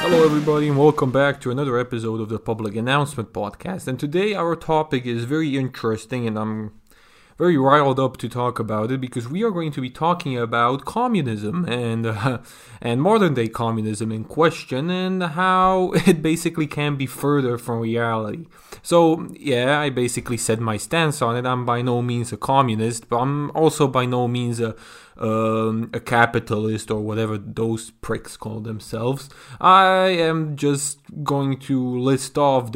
Hello everybody and welcome back to another episode of the Public Announcement Podcast. And today our topic is very interesting and I'm very riled up to talk about it because we are going to be talking about communism and modern day communism in question and how it basically can be further from reality. So yeah, I basically said my stance on it. I'm by no means a communist, but I'm also by no means a capitalist or whatever those pricks call themselves. I am just going to list off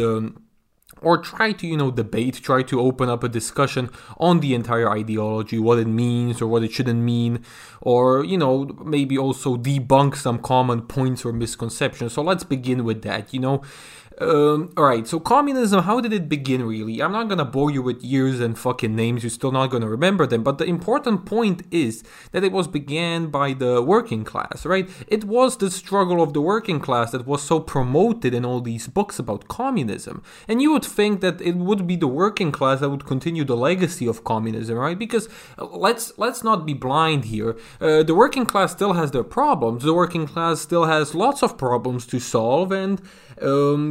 try to open up a discussion on the entire ideology, what it means or what it shouldn't mean, or, maybe also debunk some common points or misconceptions. So let's begin with that, Alright, so communism, how did it begin really? I'm not gonna bore you with years and fucking names, you're still not gonna remember them, but the important point is that it was began by the working class, right? It was the struggle of the working class that was so promoted in all these books about communism. And you would think that it would be the working class that would continue the legacy of communism, right? Because let's not be blind here. The working class still has their problems, the working class still has lots of problems to solve, and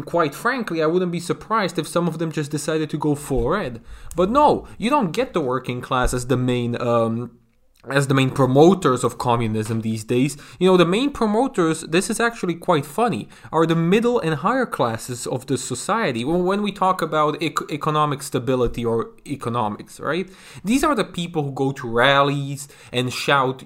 quite frankly, I wouldn't be surprised if some of them just decided to go full red. But no, you don't get the working class as the main promoters of communism these days. The main promoters, this is actually quite funny, are the middle and higher classes of the society. When we talk about economic stability or economics, right? These are the people who go to rallies and shout,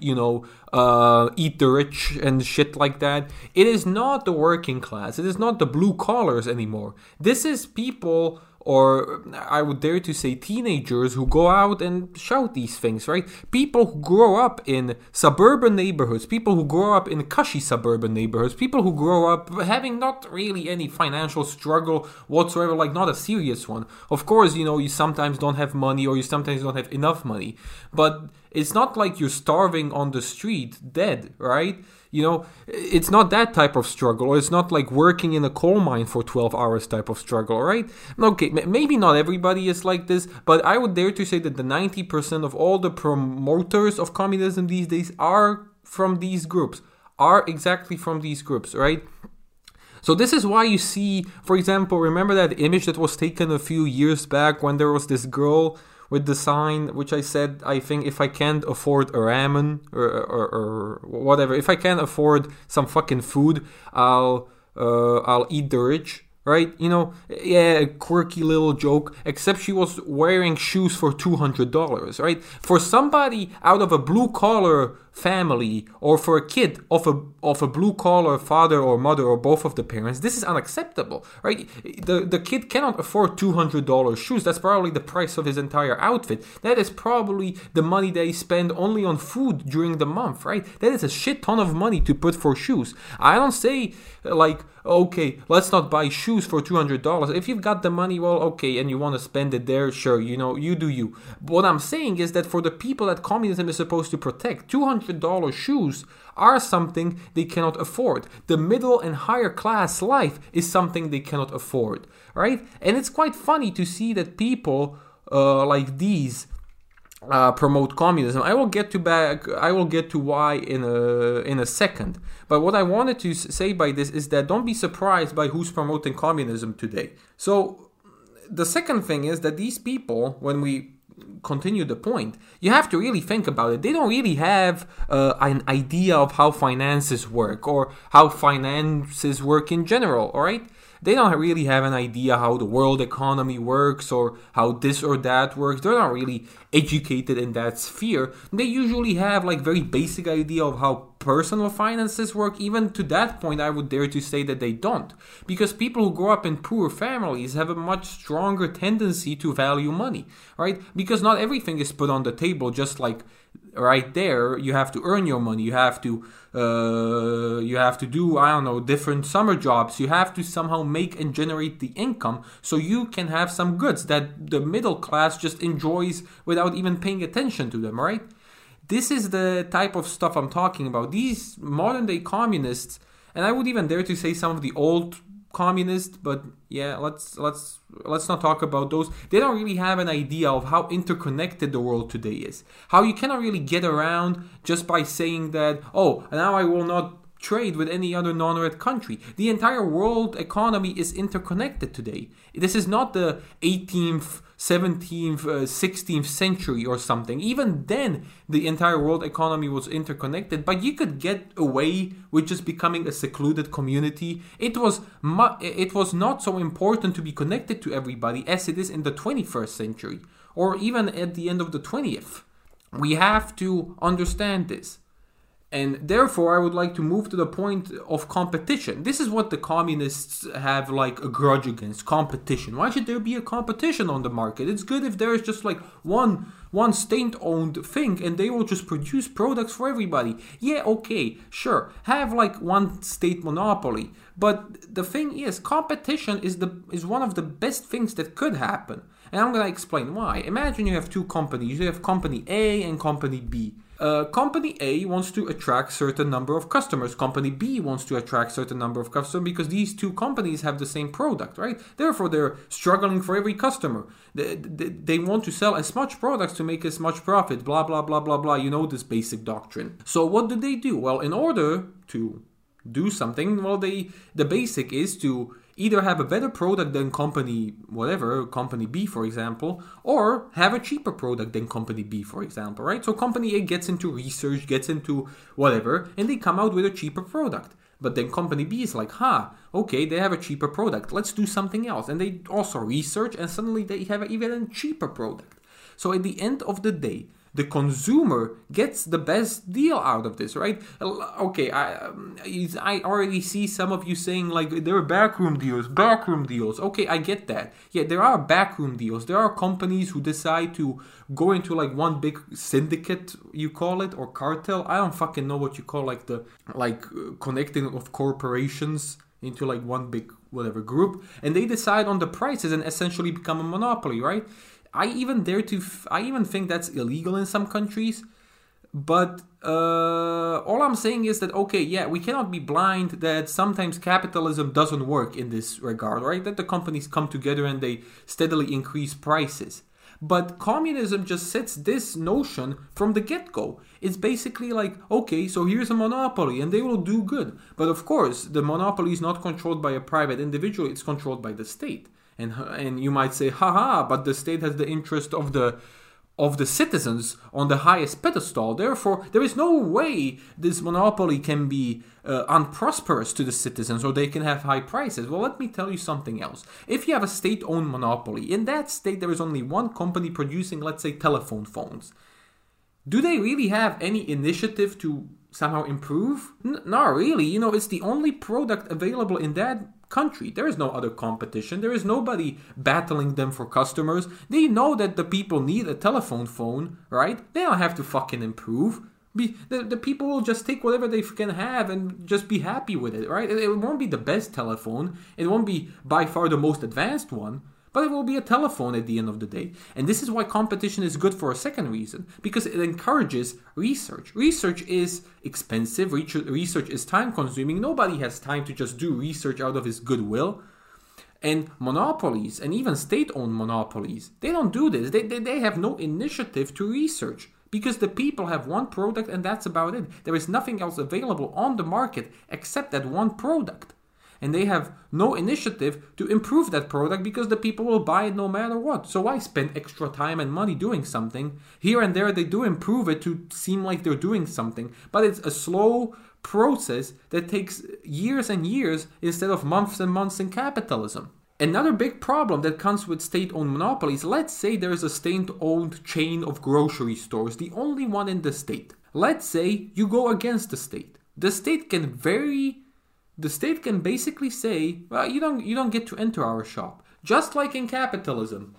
eat the rich and shit like that. It is not the working class. It is not the blue collars anymore. This is people, or I would dare to say teenagers, who go out and shout these things, right? People who grow up in suburban neighborhoods, people who grow up in cushy suburban neighborhoods, people who grow up having not really any financial struggle whatsoever, like not a serious one. Of course, you sometimes don't have money or you sometimes don't have enough money, but it's not like you're starving on the street dead, right? It's not that type of struggle, or it's not like working in a coal mine for 12 hours type of struggle, right? Okay, maybe not everybody is like this, but I would dare to say that the 90% of all the promoters of communism these days are exactly from these groups, right? So this is why you see, for example, remember that image that was taken a few years back when there was this girl with the sign, which I said, I think, if I can't afford a ramen or whatever, if I can't afford some fucking food, I'll eat the rich, right? A quirky little joke, except she was wearing shoes for $200, right? For somebody out of a blue-collar family, or for a kid of a blue-collar father or mother or both of the parents, this is unacceptable, right? The kid cannot afford $200 shoes. That's probably the price of his entire outfit. That is probably the money they spend only on food during the month, right? That is a shit ton of money to put for shoes. I don't say, okay, let's not buy shoes for $200. If you've got the money, well, okay, and you want to spend it there, sure, you do you. But what I'm saying is that for the people that communism is supposed to protect, $200 shoes are something they cannot afford. The middle and higher class life is something they cannot afford, right? And it's quite funny to see that people like these promote communism. I will get to why in a second. But what I wanted to say by this is that don't be surprised by who's promoting communism today. So the second thing is that these people, when we continue the point, you have to really think about it. They don't really have an idea of how finances work or how finances work in general, all right? They don't really have an idea how the world economy works or how this or that works. They're not really educated in that sphere. They usually have very basic idea of how personal finances work. Even to that point, I would dare to say that they don't. Because people who grow up in poor families have a much stronger tendency to value money, right? Because not everything is put on the table just right there. You have to earn your money, you have to do, I don't know, different summer jobs, you have to somehow make and generate the income so you can have some goods that the middle class just enjoys without even paying attention to them, right? This is the type of stuff I'm talking about. These modern day communists, and I would even dare to say some of the old communists, but yeah, let's not talk about those. They don't really have an idea of how interconnected the world today is, how you cannot really get around just by saying that, now I will not trade with any other non-red country. The entire world economy is interconnected today. This is not the 18th, 17th, 16th century or something. Even then, the entire world economy was interconnected, but you could get away with just becoming a secluded community. It was not so important to be connected to everybody as it is in the 21st century, or even at the end of the 20th. We have to understand this. And therefore, I would like to move to the point of competition. This is what the communists have like a grudge against, competition. Why should there be a competition on the market? It's good if there is just like one state-owned thing and they will just produce products for everybody. Yeah, okay, sure. Have like one state monopoly. But the thing is, competition is one of the best things that could happen. And I'm going to explain why. Imagine you have two companies. You have company A and company B. Company A wants to attract certain number of customers. Company B wants to attract certain number of customers because these two companies have the same product, right? Therefore, they're struggling for every customer. They want to sell as much products to make as much profit, blah, blah, blah, blah, blah. You know this basic doctrine. So what do they do? Well, in order to do something, well, the basic is to either have a better product than company whatever, company B, for example, or have a cheaper product than company B, for example, right? So company A gets into research, gets into whatever, and they come out with a cheaper product. But then company B is like, okay, they have a cheaper product. Let's do something else. And they also research, and suddenly they have an even cheaper product. So at the end of the day, the consumer gets the best deal out of this, right? Okay, I already see some of you saying like there are backroom deals. Okay, I get that. Yeah, there are backroom deals. There are companies who decide to go into like one big syndicate, you call it, or cartel. I don't fucking know what you call like the connecting of corporations into like one big whatever group, and they decide on the prices and essentially become a monopoly, right? I even think that's illegal in some countries, but all I'm saying is that, okay, yeah, we cannot be blind that sometimes capitalism doesn't work in this regard, right? That the companies come together and they steadily increase prices. But communism just sets this notion from the get-go. It's basically like, okay, so here's a monopoly and they will do good. But of course, the monopoly is not controlled by a private individual, it's controlled by the state. And you might say, haha, but the state has the interest of the citizens on the highest pedestal. Therefore, there is no way this monopoly can be unprosperous to the citizens or they can have high prices. Well, let me tell you something else. If you have a state-owned monopoly, in that state there is only one company producing, let's say, telephone phones. Do they really have any initiative to somehow improve? Not really. You know, it's the only product available in that country. There is no other competition. There is nobody battling them for customers. They know that the people need a telephone phone, right? They don't have to fucking improve. The people will just take whatever they can have and just be happy with it, right? It won't be the best telephone. It won't be by far the most advanced one, but it will be a telephone at the end of the day. And this is why competition is good for a second reason, because it encourages research. Research is expensive. Research is time-consuming. Nobody has time to just do research out of his goodwill. And monopolies, and even state-owned monopolies, they don't do this. They have no initiative to research, because the people have one product and that's about it. There is nothing else available on the market except that one product. And they have no initiative to improve that product because the people will buy it no matter what. So why spend extra time and money doing something? Here and there they do improve it to seem like they're doing something. But it's a slow process that takes years and years instead of months and months in capitalism. Another big problem that comes with state-owned monopolies, let's say there is a state-owned chain of grocery stores, the only one in the state. Let's say you go against the state. The state can basically say, well, you don't get to enter our shop. Just like in capitalism,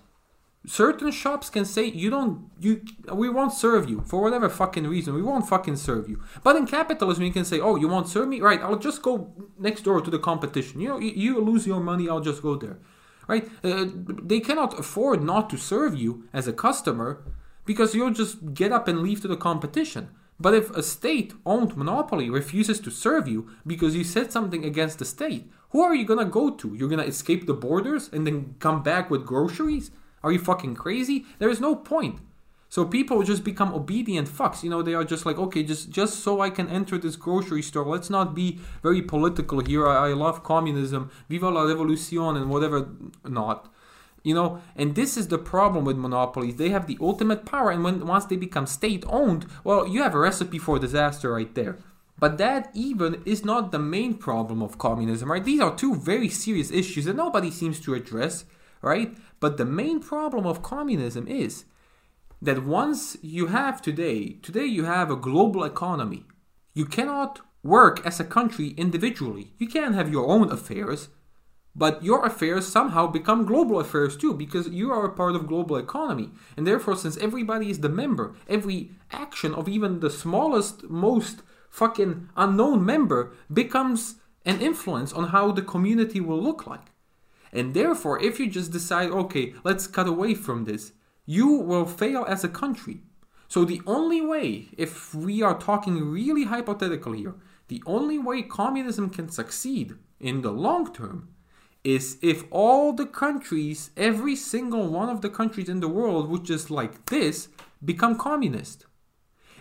certain shops can say we won't serve you for whatever fucking reason. We won't fucking serve you. But in capitalism, you can say, oh, you won't serve me, right? I'll just go next door to the competition. You know, you lose your money. I'll just go there, right? They cannot afford not to serve you as a customer because you'll just get up and leave to the competition. But if a state-owned monopoly refuses to serve you because you said something against the state, who are you gonna go to? You're gonna escape the borders and then come back with groceries? Are you fucking crazy? There is no point. So people just become obedient fucks. You know, they are just like, okay, just so I can enter this grocery store. Let's not be very political here. I love communism. Viva la revolucion and whatever not. You know, and this is the problem with monopolies. They have the ultimate power, and once they become state-owned, well, you have a recipe for disaster right there. But that even is not the main problem of communism, right? These are two very serious issues that nobody seems to address, right? But the main problem of communism is that once you have today you have a global economy. You cannot work as a country individually. You can have your own affairs, but your affairs somehow become global affairs too, because you are a part of global economy. And therefore, since everybody is the member, every action of even the smallest, most fucking unknown member becomes an influence on how the community will look like. And therefore, if you just decide, okay, let's cut away from this, you will fail as a country. So the only way, if we are talking really hypothetical here, the only way communism can succeed in the long term is if all the countries, every single one of the countries in the world would just like this, become communist.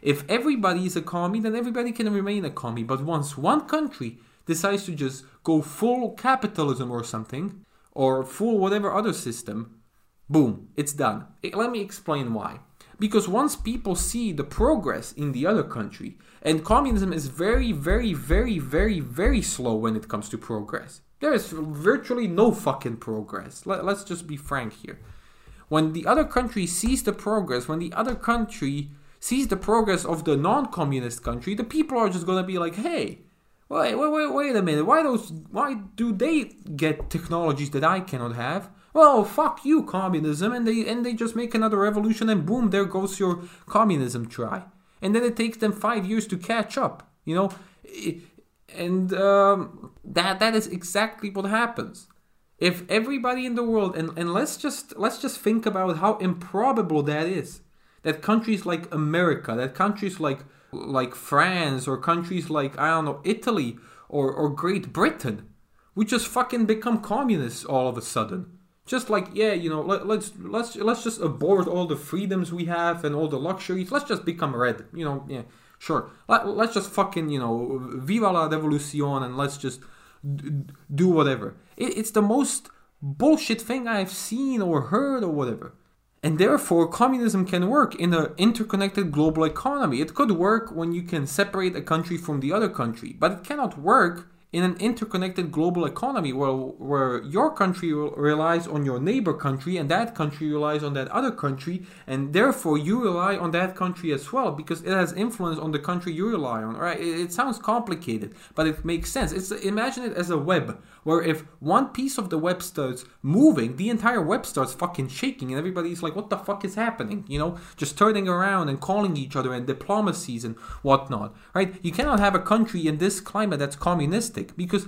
If everybody is a commie, then everybody can remain a commie. But once one country decides to just go full capitalism or something, or full whatever other system, boom, it's done. Let me explain why. Because once people see the progress in the other country, and communism is very, very, very, very, very slow when it comes to progress. There is virtually no fucking progress. Let's just be frank here. When the other country sees the progress, when the other country sees the progress of the non-communist country, the people are just going to be like, hey, wait a minute, why do they get technologies that I cannot have? Well, fuck you, communism, and they just make another revolution, and boom, there goes your communism try. And then it takes them 5 years to catch up, you know? That is exactly what happens. If everybody in the world, and let's just think about how improbable that is, that countries like America, that countries like France, or countries like, I don't know, Italy, or Great Britain, would just fucking become communists all of a sudden. Just like, yeah, you know, let's just abort all the freedoms we have and all the luxuries. Let's just become red, you know, yeah, sure. Let's just fucking, you know, viva la revolution, and let's just do whatever. It's the most bullshit thing I've seen or heard or whatever. And therefore, communism can work in an interconnected global economy. It could work when you can separate a country from the other country, but it cannot work in an interconnected global economy where your country relies on your neighbor country, and that country relies on that other country, and therefore you rely on that country as well because it has influence on the country you rely on. Right? It sounds complicated, but it makes sense. Imagine it as a web where if one piece of the web starts moving, the entire web starts fucking shaking, and everybody's like, what the fuck is happening? You know, just turning around and calling each other and diplomacies and whatnot. Right? You cannot have a country in this climate that's communistic. Because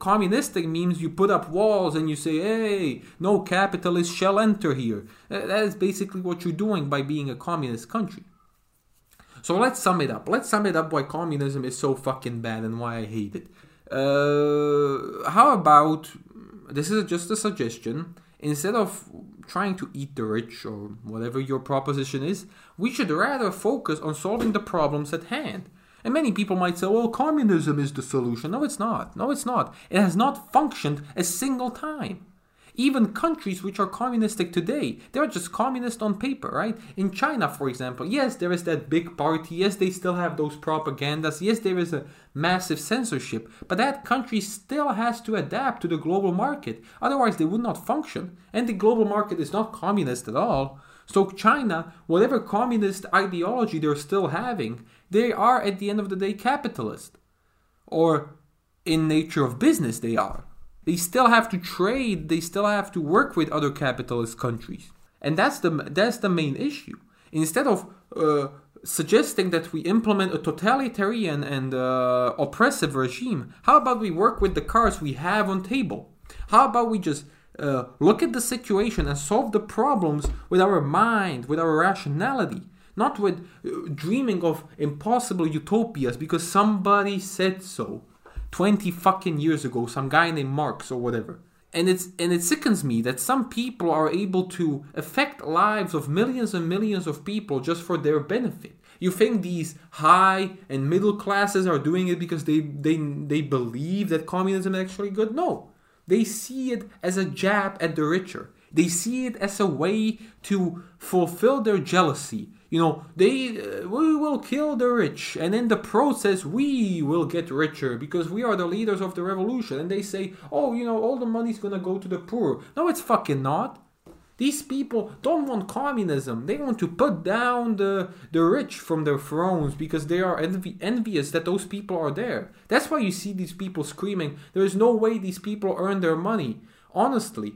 communistic means you put up walls and you say, hey, no capitalist shall enter here. That is basically what you're doing by being a communist country. So let's sum it up. Let's sum it up why communism is so fucking bad and why I hate it. How about, this is just a suggestion, instead of trying to eat the rich or whatever your proposition is, we should rather focus on solving the problems at hand. And many people might say, well, communism is the solution. No, it's not. No, it's not. It has not functioned a single time. Even countries which are communistic today, they're just communist on paper, right? In China, for example, yes, there is that big party. Yes, they still have those propagandas. Yes, there is a massive censorship. But that country still has to adapt to the global market. Otherwise, they would not function. And the global market is not communist at all. So China, whatever communist ideology they're still having, they are at the end of the day capitalist. Or in nature of business they are. They still have to trade, they still have to work with other capitalist countries. And that's the main issue. Instead of suggesting that we implement a totalitarian and oppressive regime, how about we work with the cards we have on table? How about we just look at the situation and solve the problems with our mind, with our rationality, not with dreaming of impossible utopias because somebody said so 20 fucking years ago, some guy named Marx or whatever. And it sickens me that some people are able to affect lives of millions and millions of people just for their benefit. You think these high and middle classes are doing it because they believe that communism is actually good? No. They see it as a jab at the richer. They see it as a way to fulfill their jealousy. You know, we will kill the rich, and in the process we will get richer because we are the leaders of the revolution. And they say, oh, you know, all the money's gonna go to the poor. No, it's fucking not. These people don't want communism. They want to put down the rich from their thrones because they are envious that those people are there. That's why you see these people screaming, there is no way these people earn their money. Honestly,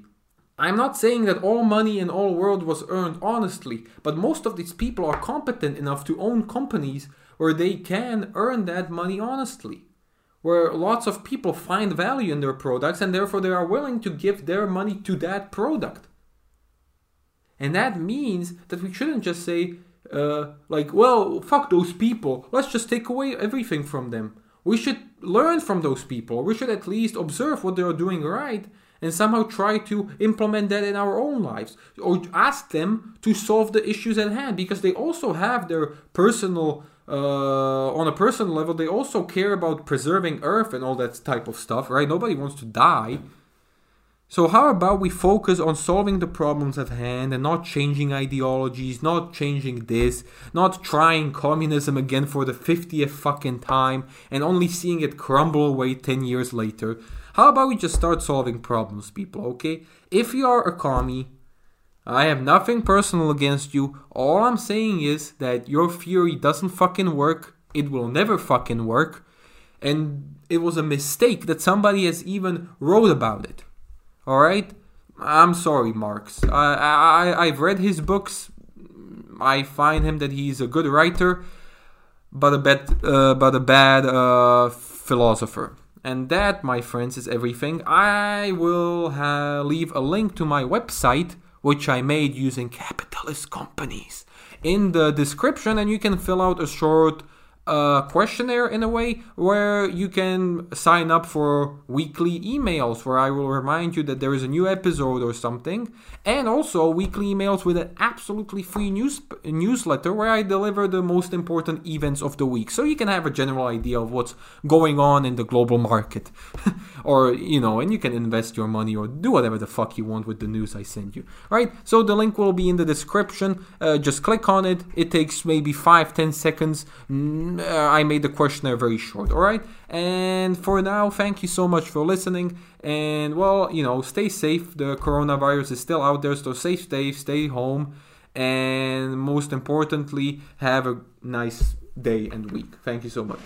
I'm not saying that all money in all world was earned honestly, but most of these people are competent enough to own companies where they can earn that money honestly, where lots of people find value in their products and therefore they are willing to give their money to that product. And that means that we shouldn't just say, well, fuck those people, let's just take away everything from them. We should learn from those people. We should at least observe what they are doing right and somehow try to implement that in our own lives, or ask them to solve the issues at hand, because they also have their personal, on a personal level, they also care about preserving Earth and all that type of stuff, right? Nobody wants to die. So how about we focus on solving the problems at hand and not changing ideologies, not changing this, not trying communism again for the 50th fucking time and only seeing it crumble away 10 years later. How about we just start solving problems, people, okay? If you are a commie, I have nothing personal against you. All I'm saying is that your theory doesn't fucking work. It will never fucking work. And it was a mistake that somebody has even wrote about it. Alright? I'm sorry, Marx. I've read his books. I find him that he's a good writer, but a bad philosopher. And that, my friends, is everything. I will leave a link to my website, which I made using capitalist companies, in the description, and you can fill out a short questionnaire in a way where you can sign up for weekly emails where I will remind you that there is a new episode or something, and also weekly emails with an absolutely free newsletter where I deliver the most important events of the week, so you can have a general idea of what's going on in the global market or, you know, and you can invest your money or do whatever the fuck you want with the news I send you, right? So the link will be in the description. Just click on it. It takes maybe 5-10 seconds. I made the questionnaire very short, alright? And for now, thank you so much for listening. And, well, you know, stay safe. The coronavirus is still out there, so stay home. And most importantly, have a nice day and week. Thank you so much.